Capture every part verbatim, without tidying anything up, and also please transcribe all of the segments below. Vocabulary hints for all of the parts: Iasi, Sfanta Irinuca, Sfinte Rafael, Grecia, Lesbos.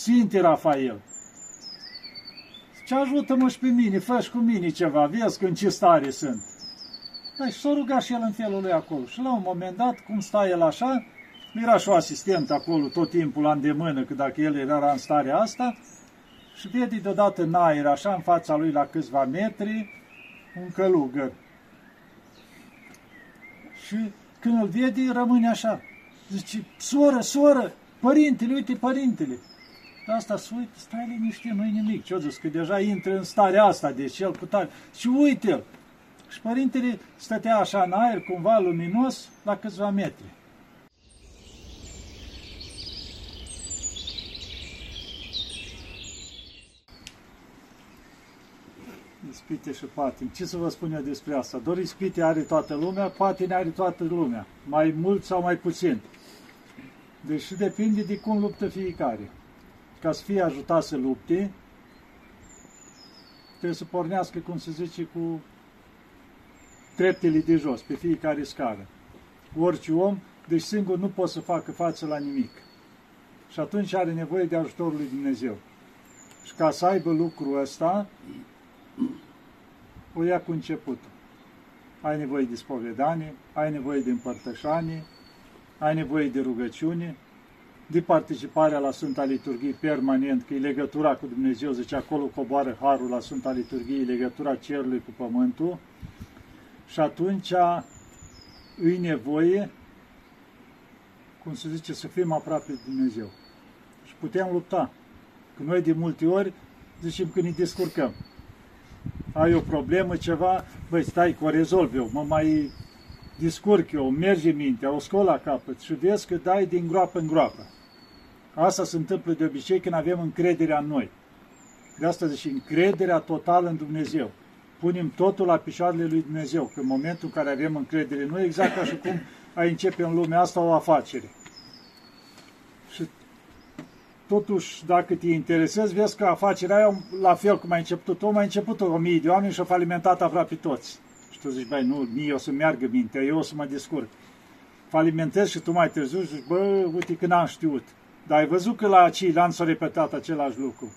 Sfinte Rafael, ce ajută-mă și pe mine, fă și cu mine ceva, vezi că în ce stare sunt. Dar și s-a rugat și el în felul lui acolo. Și la un moment dat, cum sta el așa, era și o asistentă acolo tot timpul la îndemână, că dacă el era în starea asta, și vede deodată în aer, așa în fața lui la câțiva metri, un călugăr. Și când îl vede, rămâne așa. Zice, soră, soră, părintele, uite părintele. Dar asta se uită, stai liniște, nu-i nimic. Ce-o zis, că deja intră în starea asta, deci el cu tare. Și uite-l. Și părintele stătea așa în aer, cumva luminos, la câțiva metri. Ispite și patini. Ce să vă spun eu despre asta? Doar ispite are toată lumea, patini are toată lumea. Mai mult sau mai puțin. Deci depinde de cum luptă fiecare. Ca să fie ajutat să lupte, trebuie să pornească, cum se zice, cu treptele de jos, pe fiecare scară. Orice om, deci singur nu poate să facă față la nimic. Și atunci are nevoie de ajutorul lui Dumnezeu. Și ca să aibă lucrul ăsta, o ia cu începutul. Ai nevoie de spovedanie, ai nevoie de împărtășanie, ai nevoie de rugăciune, de participarea la Sfânta Liturghie permanent, că e legătura cu Dumnezeu, zice, acolo coboară harul la Sfânta Liturghie, e legătura cerului cu pământul, și atunci îi nevoie, cum se zice, să fim aproape de Dumnezeu. Și putem lupta. Că noi de multe ori zicem că ne descurcăm. Ai o problemă, ceva, băi, stai că o rezolv eu, mă mai discurc eu, merge mintea, o scol la capăt și vezi că dai din groapă în groapă. Asta se întâmplă de obicei când avem încrederea în noi. De asta zice, încrederea totală în Dumnezeu. Punem totul la picioarele lui Dumnezeu, că în momentul în care avem încredere în noi, exact ca și cum ai începe în lumea asta o afacere. Și totuși, dacă te interesezi, vezi că afacerea aia, la fel cum ai început-o, mai început-o o mie de oameni și-au falimentat aproape toți. Și tu zici, băi, nu, mie o să meargă mintea, eu o să mă descurc. Falimentezi și tu mai târziu și zici, bă, uite că n-am știut. Dar ai văzut că la acei ani s-a repetat același lucru.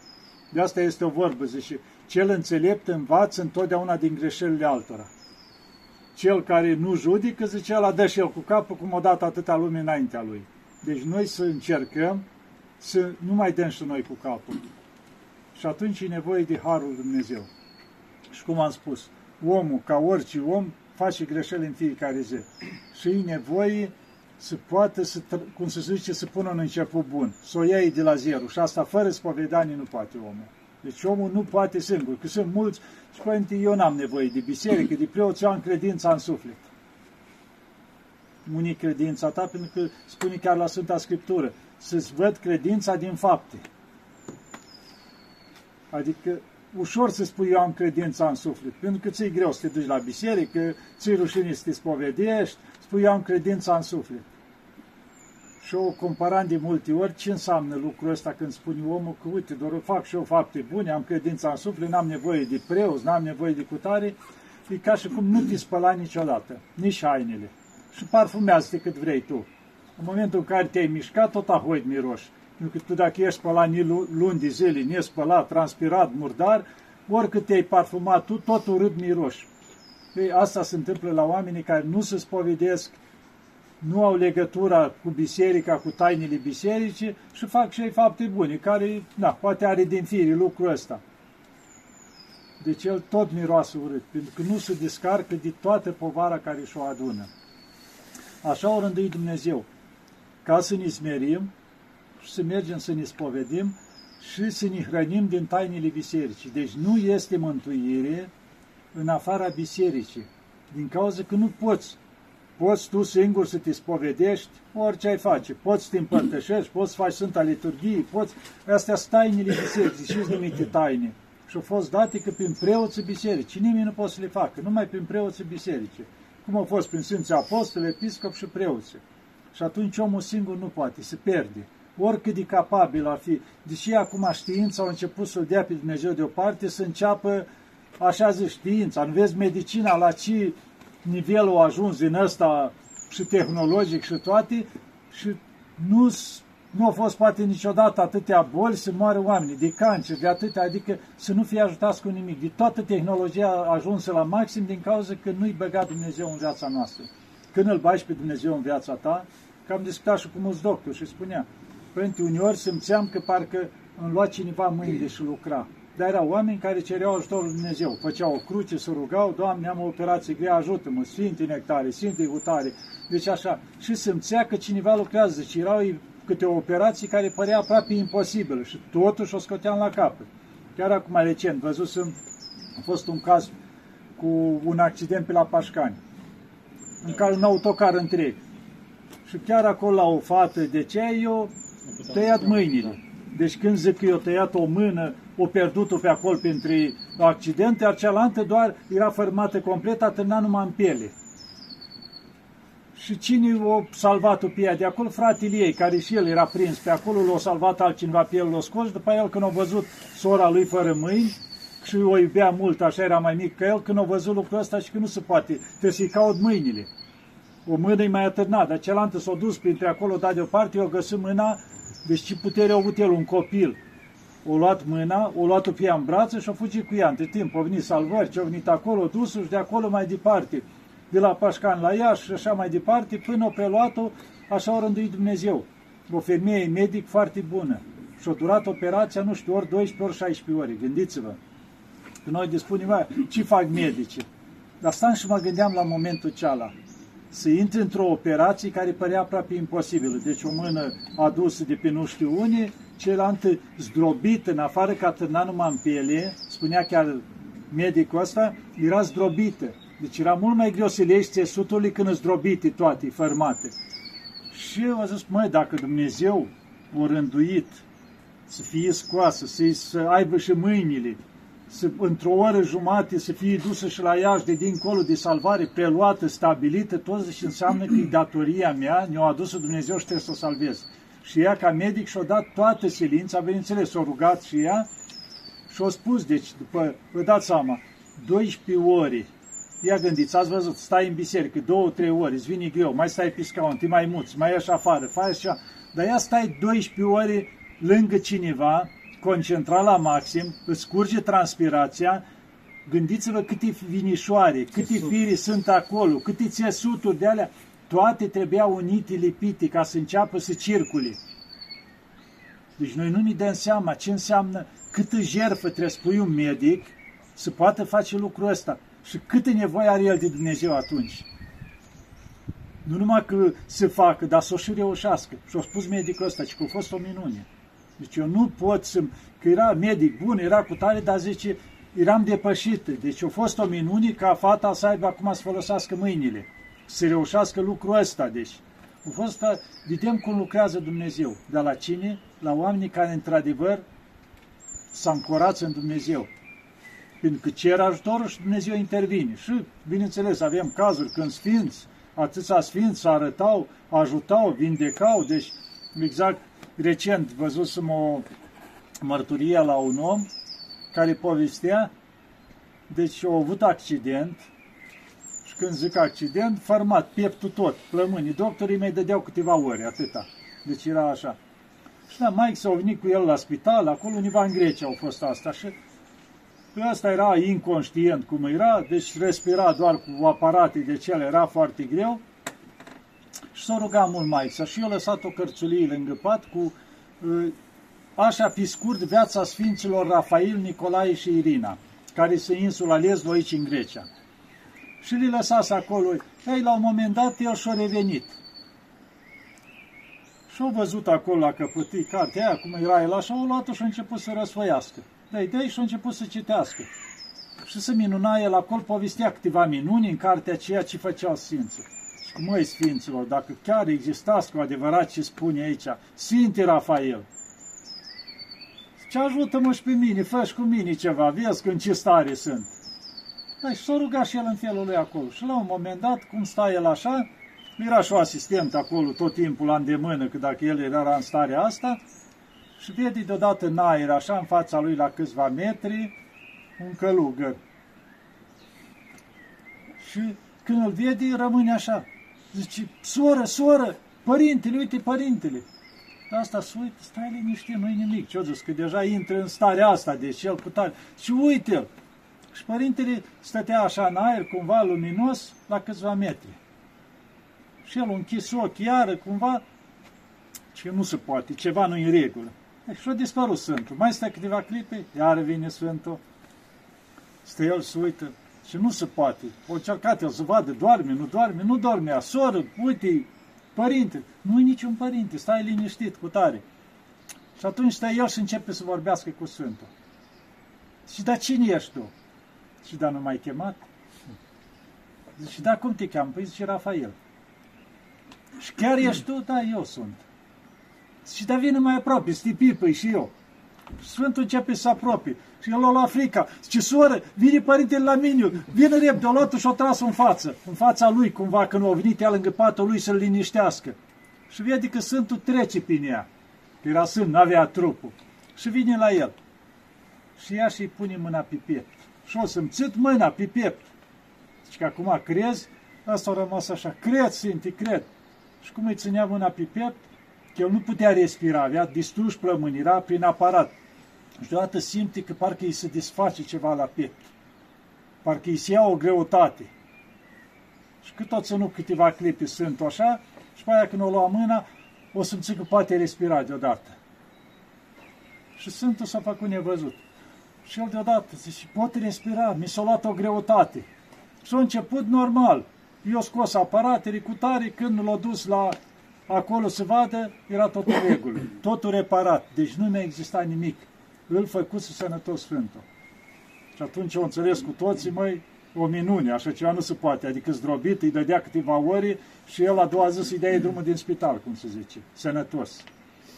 De asta este o vorbă, zice, cel înțelept învață întotdeauna din greșelile altora. Cel care nu judecă, zice, ăla dă și el cu capul, cum o dată atâta lume înaintea lui. Deci noi să încercăm să nu mai dăm și noi cu capul. Și atunci e nevoie de harul Dumnezeu. Și cum am spus, omul, ca orice om, face greșeli în fiecare zi. Și e nevoie să poată, să, cum se zice, să pună un început bun, să o iei de la zero. Și asta fără spovedanie nu poate omul. Deci omul nu poate singur, că sunt mulți și părinte, eu n-am nevoie de biserică, de preoți, eu am credința în suflet. Nu e credința ta, pentru că spune chiar la Sfânta Scriptură, să-ți văd credința din fapte. Adică ușor să spui eu am credința în suflet, pentru că ți-e greu să te duci la biserică, ți-e rușine să te spovedești, spui eu am credința în suflet. Și eu comparam de multe ori ce înseamnă lucrul ăsta când spune omul că uite, doar fac și eu fapte bune, am credința în suflet, n-am nevoie de preoți, n-am nevoie de cutare, e ca și cum nu te spăla niciodată, nici hainele. Și parfumează-te cât vrei tu. În momentul în care te-ai mișcat, tot ahoid miroși. Pentru că tu dacă ești spălat luni de zile, ne spălat, transpirat, murdar, oricât te-ai parfumat tu, tot urât miroși. Ei, asta se întâmplă la oamenii care nu se spovedesc, nu au legătura cu biserica, cu tainele bisericii și fac și ei fapte bune, care, na, poate are din fire lucrul ăsta. Deci el tot miroase urât, pentru că nu se descarcă de toată povara care și-o adună. Așa o rânduit Dumnezeu, ca să ne smerim și să mergem să ne spovedim și să ne hrănim din tainele bisericii. Deci nu este mântuire în afara bisericii, din cauza că nu poți. Poți tu singur să te spovedești, orice ai face. Poți să te împărtășești, poți să faci Sfânta Liturghie, poți... Astea sunt tainele bisericii, și-s numite taine. Și-au fost date că prin preoții bisericii, nimeni nu poate să le facă, numai prin preoții bisericii. Cum au fost prin Sfinții Apostoli, Episcop și preoții. Și atunci omul singur nu poate, se pierde. Oricât de capabil ar fi, deși acum știința a început să-l dea pe Dumnezeu deoparte, să înceapă, așa zic, știința. Nu vezi medicina la ce nivelul a ajuns din ăsta și tehnologic și toate și nu nu au fost poate niciodată atâtea boli să moară oamenii, de cancer, de atâtea, adică să nu fie ajutați cu nimic. De toată tehnologia ajunsă la maxim din cauza că nu-i băga Dumnezeu în viața noastră. Când îl bagi pe Dumnezeu în viața ta, că am discutat și cu mulți doctori și spunea, părinte, uneori simțeam că parcă îmi lua cineva mâinile și lucra. Dar erau oameni care cereau ajutorul lui Dumnezeu. Făceau o cruce, se rugau, Doamne, am o operație grea, ajută-mă, Sfinte Nectare, Sfinte Vutare. Deci așa. Și simțea că cineva lucrează. Deci erau câte o operație care părea aproape imposibilă și totuși o scoteam la capăt. Chiar acum recent, văzusem, a fost un caz cu un accident pe la Pascani, în care un autocar întreg. Și chiar acolo la o fată, de ce eu tăiat mâinile. Deci când zic că eu tăiat o mână, o pierdut-o pe acolo printre accidente, iar cealaltă doar era fermată complet, atârna numai în piele. Și cine o salvat-o pe ea de acolo? Fratele ei, care și el era prins pe acolo, l-a salvat altcineva pe el, l-a scos, după el când a văzut sora lui fără mâini, și o iubea mult, așa era mai mic ca el, când a văzut lucrul ăsta și că nu se poate, trebuie să-i caut mâinile. O mână-i mai atârnat, dar cealaltă s-a dus printre acolo, dat deoparte, i-a găsit mâna, deci ce putere a avut el, un copil. O luat mâna, o luat-o pe ea în brață și a fugit cu ea. Între timp, au venit salvări, ce au venit acolo, dusul și de acolo mai departe, de la Pașcan la Iași și așa mai departe, până o preluat-o, așa o rânduit Dumnezeu. O femeie medic foarte bună. Și-a durat operația, nu știu, ori douăsprezece, ori șaisprezece ore. Gândiți-vă. Noi dispunem, ce fac medicii? Dar stam și mă gândeam la momentul cealaltă. Să intre într-o operație care părea aproape imposibilă. Deci o mână adusă de pe nu știu unii, celălalt zdrobit în afară că atârna numai în piele, spunea chiar medicul ăsta, era zdrobită. Deci era mult mai greu să le ieși țesuturile când îți zdrobite toate, fermate. Și eu am zis, măi, dacă Dumnezeu o rânduit să fie scoasă, să, să aibă și mâinile, într-o oră jumate să fie dusă și la Iași de dincolo de salvare, preluată, stabilită, tot și înseamnă că e datoria mea, ne-a adus Dumnezeu și trebuie să o salvez. Și ea, ca medic, și-a dat toată silința, bineînțeles, s-a rugat și ea și a spus, deci, după, vă dați seama, douăsprezece ore, ia gândiți, ați văzut, stai în biserică, două trei ore, îți vine greu, mai stai pe scaun, te mai muți, mai ieși afară, faci așa, dar ea stai douăsprezece ore lângă cineva, concentrat la maxim, îți curge transpirația, gândiți-vă câte vinișoare, câte firi sunt acolo, câte țesuturi de alea, toate trebuiau unite, lipite, ca să înceapă să circule. Deci noi nu ne dăm seama ce înseamnă, câtă jertfă trebuie să pui un medic să poată face lucrul ăsta și câtă nevoie are el de Dumnezeu atunci. Nu numai că se facă, dar să o și reușească. Și-a spus medicul ăsta, că a fost o minune. Deci eu nu pot să... Că era medic bun, era cu tare, dar zice, eram depășită. Deci a fost o minune ca fata să aibă acum să folosească mâinile. Să reușească lucrul ăsta, deci. A fost, vedem cum lucrează Dumnezeu. Dar la cine? La oamenii care, într-adevăr, s-a ancorat în Dumnezeu. Pentru că cer ajutorul și Dumnezeu intervine. Și, bineînțeles, avem cazuri când sfinți, atâția sfinți se arătau, ajutau, vindecau, deci, exact... Recent văzusem o mărturie la un om care povestea, deci a avut accident și când zic accident, format, pieptul tot, plămânii, doctorii mei dădeau câteva ore, atâta. Deci era așa. Și da, mai s-au venit cu el la spital, acolo undeva în Grecia au fost asta și ăsta era inconștient cum era, deci respira doar cu aparate, deci el era foarte greu. Și s-a rugat mult maică și eu lăsat o cărțulie lângă pat cu așa pe scurt viața Sfinților Rafael, Nicolae și Irina, care se insula Lesbos aici în Grecia. Și le lăsase acolo. Ei, la un moment dat el și-a revenit. Și-a văzut acolo la căpătii cartea aia, cum era el așa, o luat-o și-a început să răsfăiască. De-ai de-ai și-a început să citească. Și se minuna el acolo, povestea câteva minuni în cartea aceea ce făceau Sfinții. Măi, Sfinților, dacă chiar existați cu adevărat ce spune aici, Sfinte Rafael, ce ajută-mă și pe mine, fă-și cu mine ceva, vezi că în ce stare sunt. Dar și s-a rugat și el în felul lui acolo. Și la un moment dat, cum sta el așa, era și o asistentă acolo tot timpul la îndemână, că dacă el era în starea asta, și vede deodată în aer, așa în fața lui la câțiva metri, un călugăr. Și când îl vede, rămâne așa. Zice, soră, soră, părintele, uite părintele. Asta să uite, stai liniște, nu-i nimic. Ce-o zis? Că deja intră în starea asta, deci el cu tare. Și uite-l! Și părintele stătea așa în aer, cumva luminos, la câțiva metri. Și el a închis ochii, iară, cumva, ce nu se poate, ceva nu-i în regulă. Și a dispărut Sfântul. Mai stă câteva clipe, iară vine Sfântul. Stă el să uită. Și nu se poate. O încercat el să vadă, doarme, nu doarme, nu dormea, soră, uite, părinte. Nu-i niciun părinte, stai liniștit, cu tare. Și atunci stă el și începe să vorbească cu Sfântul. Și da, cine ești tu? Și da, nu m-ai chemat? Și da, cum te cheam? Păi zice Rafael. Și chiar ești tu? Da, eu sunt. Și da, vine mai apropie, stipipăi și eu. Sfântul începe să se apropie. Și el o lua frica. Zice, soră, vine părintele la mine. Vine repede, o luat și o tras în față. În fața lui, cumva, când a venit ea lângă patul lui să-l liniștească. Și vede că Sfântul trece prin ea. Că era sân, n-avea trupul. Și vine la el. Și ea și-i pune mâna pe piept. Și o să-mi țit mâna pe piept. Zice că acum crezi? Asta a rămas așa. Cred, Sfinte, cred. Și cum îi ținea mâna pe piept? Că el nu putea respira, avea distruși plămânirea prin aparat. Și deodată simte că parcă îi se desface ceva la piept. Parcă îi se ia o greutate. Și cât o ținut câteva clipe sunt așa, și pe aia când o lua mâna, o simți că poate respira deodată. Și Sfântul s-a făcut nevăzut. Și el deodată zice, pot respira, mi s-a luat o greutate. Și a început normal. Eu scos aparatele cu tare, când l-a dus la... Acolo se vadă, era totul regulă, totul reparat, deci nu mai exista nimic. Îl făcuse sănătos Sfântul. Și atunci o înțeles cu toții, măi, o minune, așa ceva nu se poate, adică zdrobit, îi dădea câteva ori și el a doua zi să-i dea drumul din spital, cum se zice, sănătos.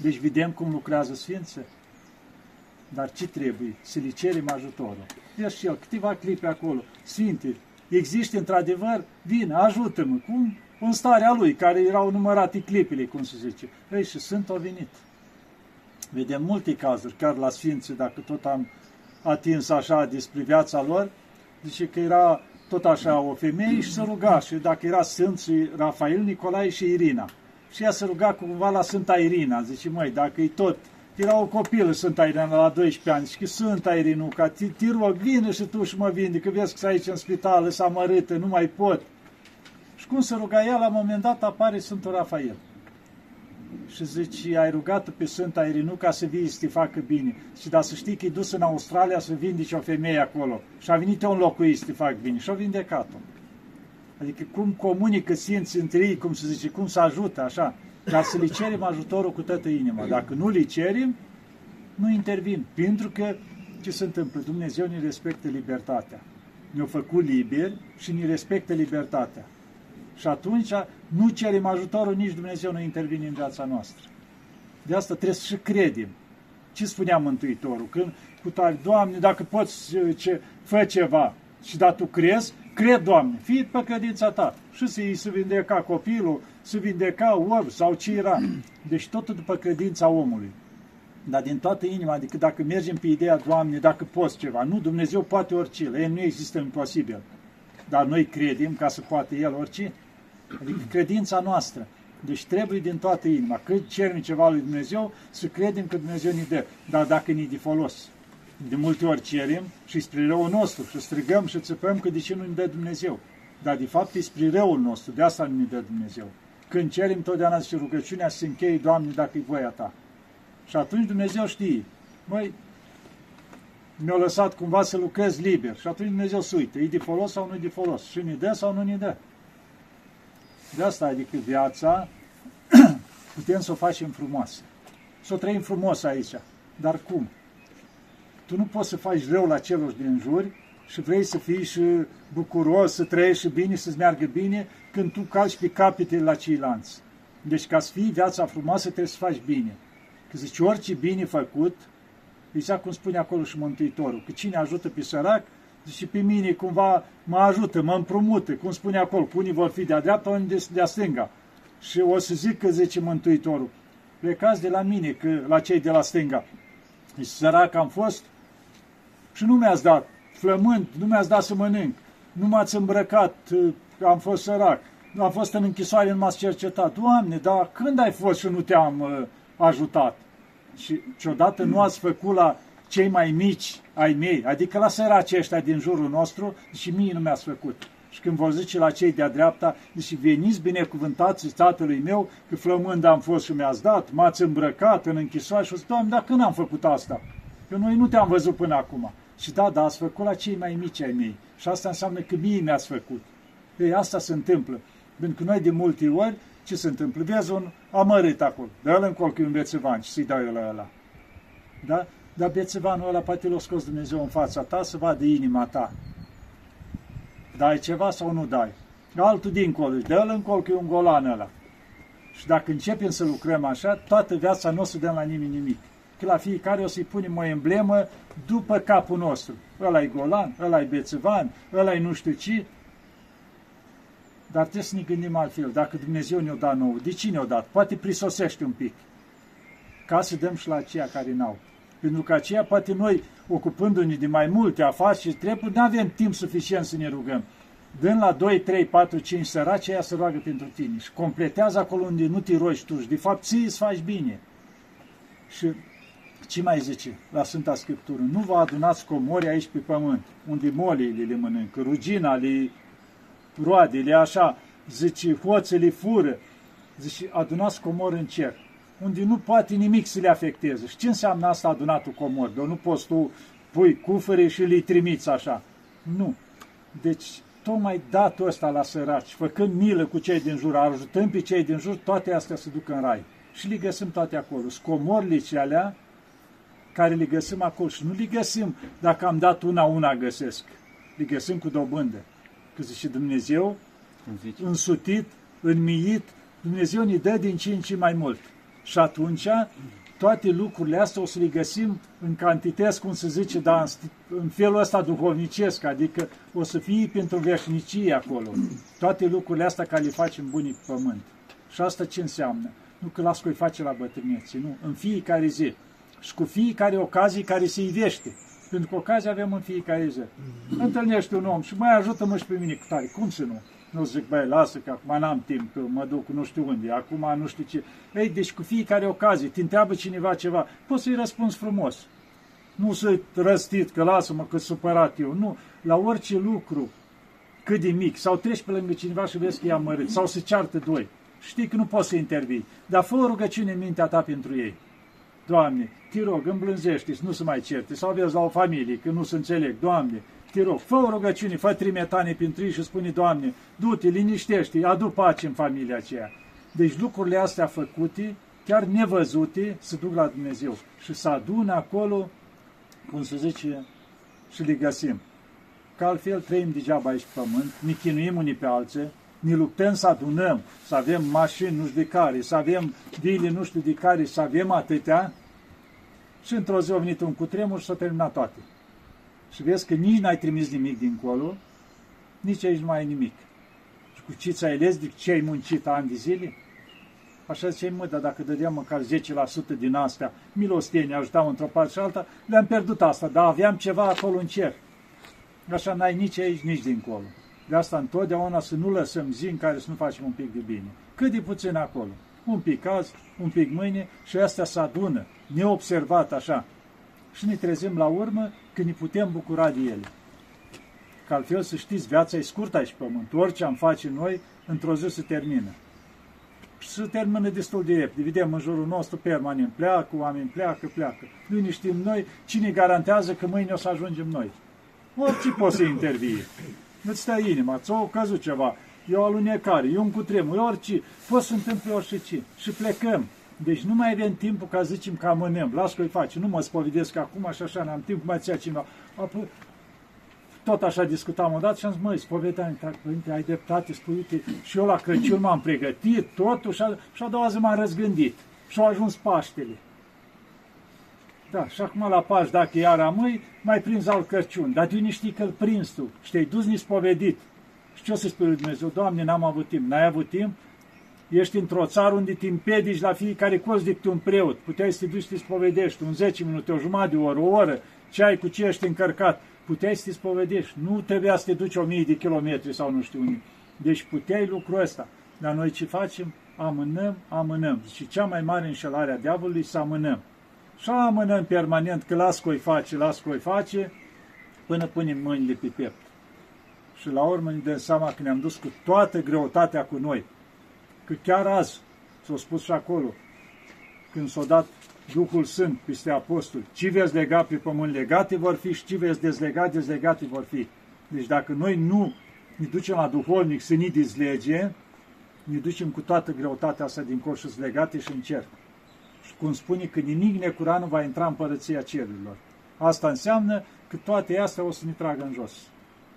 Deci vedem cum lucrează Sfințe, dar ce trebuie? Să li cerem ajutorul. Deci și el, câteva clipe acolo, Sfinte, există într-adevăr, vin, ajută-mă, cum? În starea lui, care erau numărate clipile, cum se zice. Ei, și sunt au venit. Vedem multe cazuri, chiar la Sfinții, dacă tot am atins așa despre viața lor, zice că era tot așa o femeie și se ruga, și dacă era Sfinții Rafael, Nicolae și Irina. Și ea se ruga cumva la Sfânta Irina, zice, măi, dacă-i tot, era o copilă Sfânta Irina la doisprezece ani, și că Sfânta Irinuca, te, te rog, vină și tu și mă vinde, că vezi că sunt aici în spital, s-a mărâtă, nu mai pot. Și cum se ruga ea, la un moment dat apare Sfântul Rafael. Și zice, ai rugat pe Sfânta Irinuca să vii să te facă bine. Și dar să știi că e dus în Australia să vindece o femeie acolo. Și a venit eu în locul ei să te facă bine. Și a vindecat-o. Adică cum comunică Sfinții între ei, cum se zice, cum se ajută, așa. Dar să le cerem ajutorul cu toată inima. Dacă nu le cerem, nu intervin. Pentru că, ce se întâmplă? Dumnezeu ne respectă libertatea. Ne-a făcut liberi și ne respectă libertatea. Și atunci nu cerem ajutorul, nici Dumnezeu nu intervine în viața noastră. De asta trebuie să și credem. Ce spunea Mântuitorul? Când cu tare, Doamne, dacă poți, ce, fă ceva. Și dacă tu crezi, cred, Doamne, fii pe credința ta. Și să îi se vindeca copilul, se vindeca orb sau ce era. Deci totul după credința omului. Dar din toată inima, adică dacă mergem pe ideea, Doamne, dacă poți ceva. Nu, Dumnezeu poate orice, el nu există imposibil. Dar noi credem ca să poate el orice. Adică credința noastră. Deci trebuie din toată inima. Când cerem ceva lui Dumnezeu, să credem că Dumnezeu ne dă. Dar dacă ne-i de folos. De multe ori cerem și spre răul nostru. Și strigăm și țipăm că de ce nu ne dă Dumnezeu. Dar de fapt e spre răul nostru. De asta nu ne dă Dumnezeu. Când cerem, totdeauna și rugăciunea să se încheie, Doamne, dacă e voia ta. Și atunci Dumnezeu știe. Măi, mi-a lăsat cumva să lucrez liber. Și atunci Dumnezeu se uită. E de folos sau nu e de folos? Și ne dă sau nu ne dă? De asta, adică viața, putem să o facem frumoasă. Să o trăim frumos aici. Dar cum? Tu nu poți să faci rău la celor din jur și vrei să fii și bucuros, să trăiești și bine, să-ți meargă bine, când tu calci pe capete la ceilalți. Deci ca să fii viața frumoasă, trebuie să faci bine. Că zici, orice bine făcut, exact cum spune acolo și Mântuitorul, că cine ajută pe sărac, și pe mine cumva mă ajută, mă împrumută, cum spune acolo, că unii vor fi de-a dreapta, unii de-a stânga. Și o să zic că zice Mântuitorul, plecați de la mine, că la cei de la stânga. Deci sărac am fost și nu mi-ați dat flământ, nu mi-ați dat să mănânc, nu m-ați îmbrăcat, am fost sărac, am fost în închisoare, nu m-ați cercetat. Doamne, dar când ai fost și nu te-am ajutat. Și ciodată nu ați făcut la cei mai mici ai mei, adică la săracii ăștia din jurul nostru, și mie nu mi-ați făcut. Și când vă zice la cei de-a dreapta, zice, veniți binecuvântați tatălui meu, că flămând am fost și mi-ați dat, m-ați îmbrăcat în închisoare și o zic, Doamne, dar când am făcut asta? Că noi nu te-am văzut până acum. Și da, da, ați făcut la cei mai mici ai mei. Și asta înseamnă că mie mi-ați făcut. Ei, asta se întâmplă. Pentru că noi de multe ori, ce se întâmplă? Vezi un amărât acolo, dă-l încol că e un bețivan și să-i dau eu la ăla. Da? Dar bețivanul ăla poate l-a scos Dumnezeu în fața ta să vadă inima ta. Dai ceva sau nu dai? Altul dincolo, dă-l încol că e un golan ăla. Și dacă începem să lucrăm așa, toată viața nu o să dăm la nimeni nimic. Că la fiecare o să-i punem o emblemă după capul nostru. Ăla-i golan, ăla-i bețivan, ăla-i nu știu ce. Dar trebuie să ne gândim altfel. Dacă Dumnezeu ne-o dat nouă, de ce ne-o dat? Poate prisosește un pic. Ca să dăm și la aceia care n-au. Pentru că aceea, poate noi, ocupându-ne de mai multe afaceri și treburi, nu avem timp suficient să ne rugăm. Dând la doi, trei, patru, cinci săraci, aia se roagă pentru tine. Și completează acolo unde nu te rogi tu. Și de fapt, ție îți faci bine. Și ce mai zice la Sfânta Scriptură? Nu vă adunați comori aici pe pământ, unde moliile le mănâncă, rugina le... roadele, așa, zice, hoțele fură, zice, adunați comor în cer, unde nu poate nimic să le afecteze. Și ce înseamnă asta adunatul comor? Dar nu poți tu pui cufere și le trimiți așa. Nu. Deci, tocmai datul ăsta la săraci, făcând milă cu cei din jur, ajutând pe cei din jur, toate astea se duc în rai. Și le găsim toate acolo. Scomorile alea care le găsim acolo. Și nu le găsim dacă am dat una-una găsesc. Le găsim cu dobândă. Că zice Dumnezeu, însutit, înmiit, Dumnezeu ne dă din ce în ce mai mult. Și atunci, toate lucrurile astea o să le găsim în cantități, cum se zice, dar în felul ăsta duhovnicesc, adică o să fie pentru veșnicie acolo. Toate lucrurile astea care le facem bunii pe pământ. Și asta ce înseamnă? Nu că las că îi face la bătrânețe, nu, în fiecare zi. Și cu fiecare ocazie care se ivește. Pentru că ocazia avem în fiecare zi. Întâlnești un om și mai ajută-mă și pe mine cu tare. Cum să nu? Nu zic, băi, lasă că acum n-am timp, că mă duc nu știu unde, acum nu știu ce. Ei, deci cu fiecare ocazie, te întreabă cineva ceva, poți să-i răspunzi frumos. Nu să-i răstit, că lasă-mă, că supărat eu. Nu, la orice lucru, cât de mic, sau treci pe lângă cineva și vezi că e amărât, sau se ceartă doi. Știi că nu poți să intervii, dar fă o rugăciune în mintea ta pentru ei. Doamne, te rog, îmblânzește-ți, nu se mai certe, sau vezi la o familie, că nu se înțeleg, Doamne, te rog, fă o rugăciune, fă trimetane pentru ei și spune, Doamne, du-te, liniștește, adu pace în familia aceea. Deci lucrurile astea făcute, chiar nevăzute, se duc la Dumnezeu și se adună acolo, cum se zice, și le găsim. Că altfel trăim degeaba aici pe pământ, ne chinuim unii pe alții, ne luptăm să adunăm, să avem mașini nu știu de care, să avem vile nu știu de care, să avem atâtea. Și într-o zi a venit un cutremur și s-a terminat toate. Și vezi că nici n-ai trimis nimic dincolo, nici aici nu mai ai nimic. Și cu ce ți-ai ales, de ce ai muncit ani de zile? Așa zicei, mă, dar dacă dădeam măcar zece la sută din astea, milostenie, ajutau într-o parte și alta, le-am pierdut asta, dar aveam ceva acolo în cer. Așa n-ai nici aici, nici dincolo. De asta întotdeauna să nu lăsăm zi în care să nu facem un pic de bine. Cât de puțin acolo. Un pic azi, un pic mâine și astea se adună, neobservat așa. Și ne trezim la urmă că ne putem bucura de ele. Că altfel să știți, viața e scurtă aici pe pământ. Orice am face noi, într-o zi se termină. Și se termină destul de repede. Vedem în jurul nostru permanent. Pleacă, oameni pleacă, pleacă. Nu ne știm noi cine garantează că mâine o să ajungem noi. Orice poate să intervie. Nu-ți stai inima, ți-o căzut ceva, e o alunecare, e un cutremur, orice, poți să întâmple orice ce. Și plecăm. Deci nu mai avem timpul ca zicem că amânăm, las că-i faci, nu mă spovedesc acum și așa, n-am timp, mai ția cineva. Apoi, tot așa discutam odată și am zis, măi, spovedanie, părinte, ai dreptate, spui, uite, și eu la Crăciun m-am pregătit, totul, și a, și a doua zi m-am răzgândit. Și-au ajuns Paștele. Da, și acum la Paști, dacă iar amâi, mai prinzi al Crăciun. Dar tu nu știi că-l prinzi tu și te-ai dus nispovedit. Și ce o să spui lui Dumnezeu? Doamne, n-am avut timp. N-ai avut timp? Ești într-o țară unde te împedici la fiecare cost decât un preot. Puteai să te duci să te spovedești un zece minute, o jumătate de oră, o oră. Ce ai, cu ce ești încărcat? Puteai să te spovedești. Nu trebuia să te duci o mie de kilometri sau nu știu unde. Deci puteai lucrul ăsta. Dar noi ce facem? amânăm, amânăm. Și cea mai mare înșelare a diavolului să amânăm. Și amânăm permanent că las că o-i face, las că o-i face, până punem mâinile pe piept. Și la urmă ne dăm seama că ne-am dus cu toată greutatea cu noi. Că chiar azi, s-a spus și acolo, când s-a dat Duhul Sfânt peste apostoli, ce veți lega pe pământ, legate vor fi, și ce veți dezlega, dezlegate vor fi. Deci dacă noi nu ne ducem la duhovnic să ne dezlege, ne ducem cu toată greutatea asta din coșul legate și în cer. Și cum spune că nimic necurat nu va intra în Împărăția Cerurilor. Asta înseamnă că toate astea o să ne tragă în jos.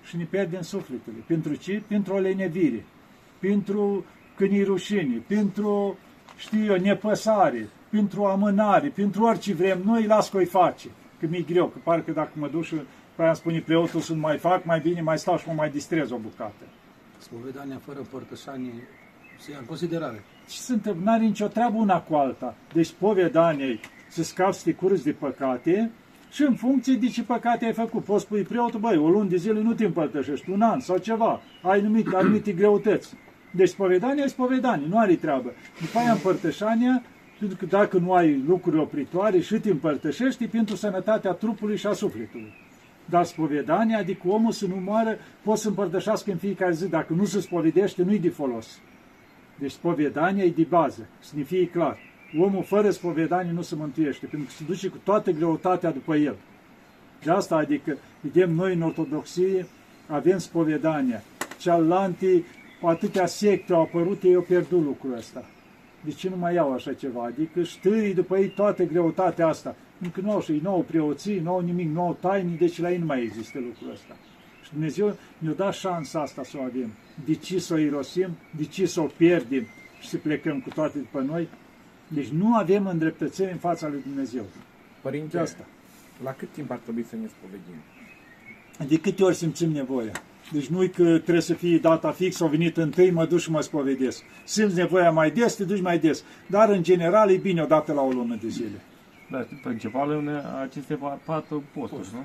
Și ne pierdem sufletele. Pentru ce? Pentru o lenevire. Pentru că ne-i rușine. Pentru, știu eu, nepăsare. Pentru amânare. Pentru orice vrem noi, las că-i face. Că mi-e greu. Că parcă dacă mă duc și păi am spune preotul să nu mai fac, mai bine mai stau și mă mai distrez o bucată. Spovedania fără părtășanie se ia în considerare. Și sunt, n-are nicio treabă una cu alta. Deci spovedania să scapi să te curăți de păcate și în funcție de ce păcate ai făcut. Poți spui preotul, băi, o lună de zile nu te împărtășești, un an sau ceva, ai numit anumite greutăți. Deci spovedania e spovedanie, nu are treabă. După aia împărtășania, pentru că dacă nu ai lucruri opritoare și te împărtășești, e pentru sănătatea trupului și a sufletului. Dar spovedania, adică omul să nu moară, poți să împărtășească în fiecare zi. Dacă nu se spovedește, nu-i de folos. Deci spovedania e de bază, să ne fie clar. Omul fără spovedanie nu se mântuiește, pentru că se duce cu toată greutatea după el. De asta, adică, vedem noi în ortodoxie, avem spovedania. Cealaltă, atâtea secte au apărut, ei au pierdut lucrul ăsta. De ce nu mai iau așa ceva? Adică știi după ei toată greutatea asta. Încă nu au și nouă preoții, nouă nimic, nouă taini, deci la ei nu mai există lucrul ăsta. Și Dumnezeu ne-a dat șansa asta să o avem. De ce să o irosim, de ce să o pierdem și să plecăm cu toate după noi? Deci nu avem îndreptățire în fața lui Dumnezeu. Părinte, asta. La cât timp ar trebui să ne spovedim? De câte ori simțim nevoia? Deci nu-i că trebuie să fie data fixă, au venit întâi, mă duc și mă spovedesc. Simți nevoia mai des, te duci mai des. Dar în general e bine odată la o lună de zile. Dar principal aceste patru posturi, nu?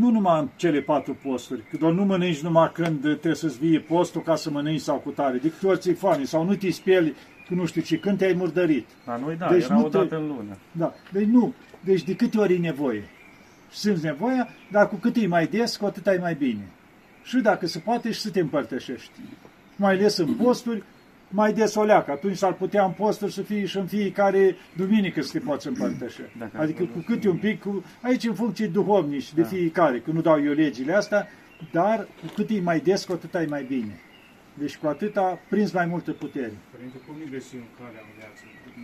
Nu numai cele patru posturi, că doar nu mănânci numai când trebuie să-ți vie postul ca să mănânci sau cu tare. De câte ori ți-i foame sau nu te speli, că nu știu ce, când te-ai murdărit. La noi da, deci era o dată te... în lună. Da, deci nu, deci de câte ori e nevoie. Simți nevoia, dar cu cât e mai des, cu atât ai mai bine. Și dacă se poate și să te împărtășești. Mai ales în posturi, mai des o leacă. Atunci s-ar putea în posturi să fie și în fiecare duminică să te poți împărtăși. Adică cu câte un pic, cu... aici în funcție duhovnici de fiecare, că nu dau eu legile astea, dar cu cât e mai des, cu atât e mai bine. Deci cu atâta prins mai multă putere. Părinte, cum ne găsim calea în viață? Cum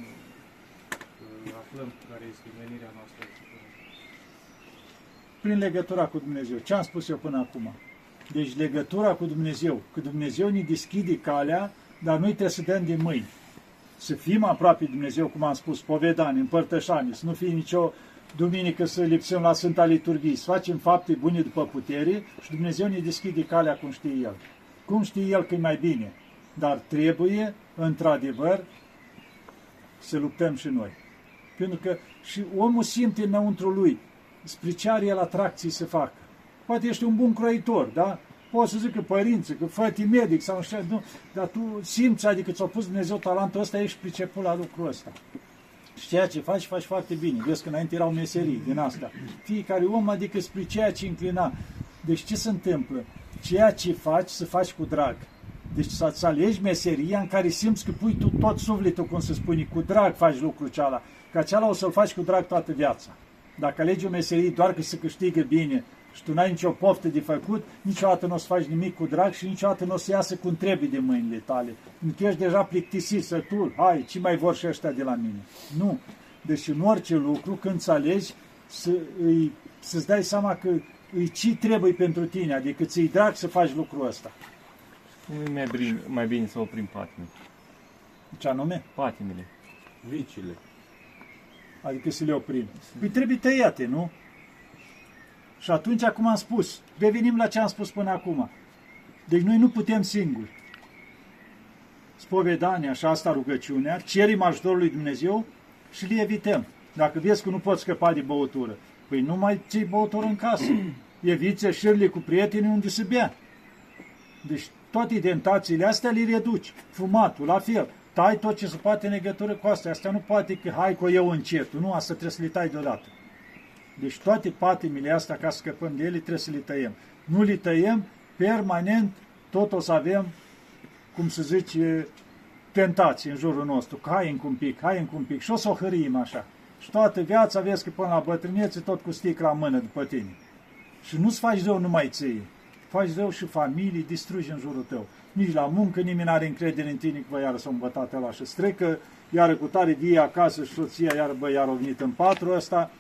aflăm care este menirea noastră? Prin legătura cu Dumnezeu. Ce am spus eu până acum? Deci legătura cu Dumnezeu. Că Dumnezeu ne deschide calea, dar noi trebuie să dăm de mâini. Să fim aproape de Dumnezeu, cum am spus, povedani, împărtășani, să nu fie nicio duminică să lipsim la Sfânta Liturghie, să facem fapte bune după putere și Dumnezeu ne deschide calea cum știe El. Cum știe El că e mai bine, dar trebuie, într-adevăr, să luptăm și noi. Pentru că și omul simte înăuntru lui spre ce are el atracții să facă. Poate ești un bun croitor, da? Poți să zic că părinții, că fă-te medic sau așa, nu, dar tu simți, adică ți-a pus Dumnezeu talentul ăsta, ești priceput la lucrul ăsta. Și ceea ce faci, faci foarte bine. Vezi că înainte erau meserii din asta. Fiecare om, adică spre ceea ce înclina. Deci ce se întâmplă? Ceea ce faci, să faci cu drag. Deci să alegi meseria în care simți că pui tu tot sufletul, cum se spune, cu drag faci lucrul ceala. Că ceala o să-l faci cu drag toată viața. Dacă alegi o meserie doar că se câștigă bine, și tu n-ai nicio poftă de făcut, niciodată nu o să faci nimic cu drag și niciodată nu o să iasă cum trebuie de mâinile tale. Nu ești deja plictisit, sătul, hai, ce mai vor și ăștia de la mine? Nu. Deci în orice lucru, când ți alegi, să, îi, să-ți dai seama că îi ce trebuie pentru tine, adică ți-i drag să faci lucrul ăsta. Nu-i mai bine, mai bine să oprim patimile. Ce anume? Patimile. Vicile. Adică să le oprim. Păi trebuie tăiate, nu? Și atunci, cum am spus, revenim la ce am spus până acum. Deci noi nu putem singuri. Spovedania și asta rugăciunea, cerem ajutorul lui Dumnezeu și le evităm. Dacă vezi că nu poți scăpa de băutură, păi nu mai ții băutură în casă. Eviți ieșirile cu prietenii unde se bea. Deci toate tentațiile astea le reduci. Fumatul, la fel. tai tot ce se poate în legătură cu asta. Asta nu poate că hai cu eu încet. Nu, asta trebuie să le tai deodată. Deci toate patimile astea, ca să scăpăm de ele, trebuie să le tăiem. Nu le tăiem, permanent tot o să avem, cum se zice, tentații în jurul nostru. Hai încă un pic, hai încă un pic. Și o să o hărim așa. Și toată viața vezi că până la bătrânețe tot cu sticla în mână după tine. Și nu-ți faci rău numai ție. Faci rău și familii, distrugi în jurul tău. Nici la muncă nimeni n-are încredere în tine, că bă, iară s-a îmbătat ăla și strecă, iară cu tare vie acasă și soția, iară bă, iară au venit în patru ăsta.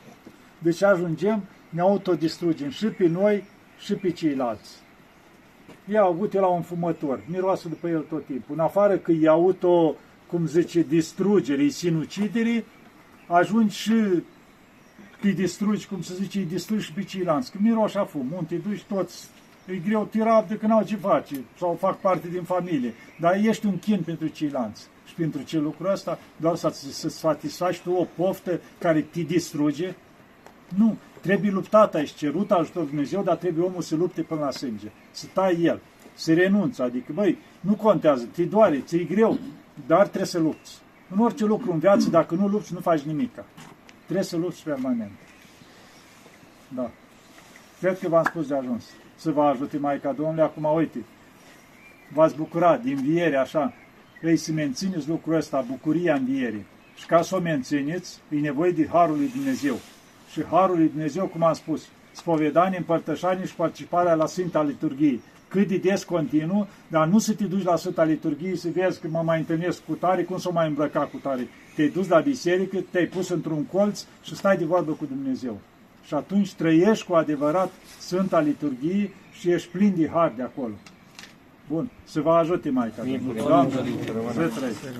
Deci ajungem, ne autodistrugem și pe noi și pe ceilalți. Ia avut-o la un fumător, miroase după el tot timpul. În afară că i-a auto, cum zice, distrugerii, sinuciderii, ajungi și îi distrugi, cum se zice, îi distrugi și pe ceilalți. Că miroși a fum, unde te duci toți, e greu tirab de că n-au ce face, sau fac parte din familie. Dar ești un chin pentru ceilalți. Și pentru ce lucru ăsta, doar să, să satisfaci tu o poftă care te distruge? Nu, trebuie luptat, ai cerut ajutorul Dumnezeu, dar trebuie omul să lupte până la sânge, să tai el, să renunță, adică, băi, nu contează, te doare, ți-e greu, dar trebuie să lupți. În orice lucru în viață, dacă nu lupți, nu faci nimica. Trebuie să lupți permanent. Da. Cred că v-am spus de ajuns. Să vă ajute Maica Domnului. Acum, uite, v-ați bucurat din înviere, așa. Ei, să mențineți lucrul ăsta, bucuria învierii. Și ca să o mențineți, e nevoie de Harul lui Dumnezeu. Și Harul lui Dumnezeu, cum am spus, spovedanie, împărtășanie și participarea la Sfânta Liturghie. Cât de des continuu, dar nu să te duci la Sfânta Liturghie să vezi că mă mai întâlnesc cu tare, cum s-o mai îmbrăca cu tare. Te-ai dus la biserică, te-ai pus într-un colț și stai de vorbă cu Dumnezeu. Și atunci trăiești cu adevărat Sfânta Liturghie și ești plin de har de acolo. Bun, să vă ajute Maica. Să trăiți.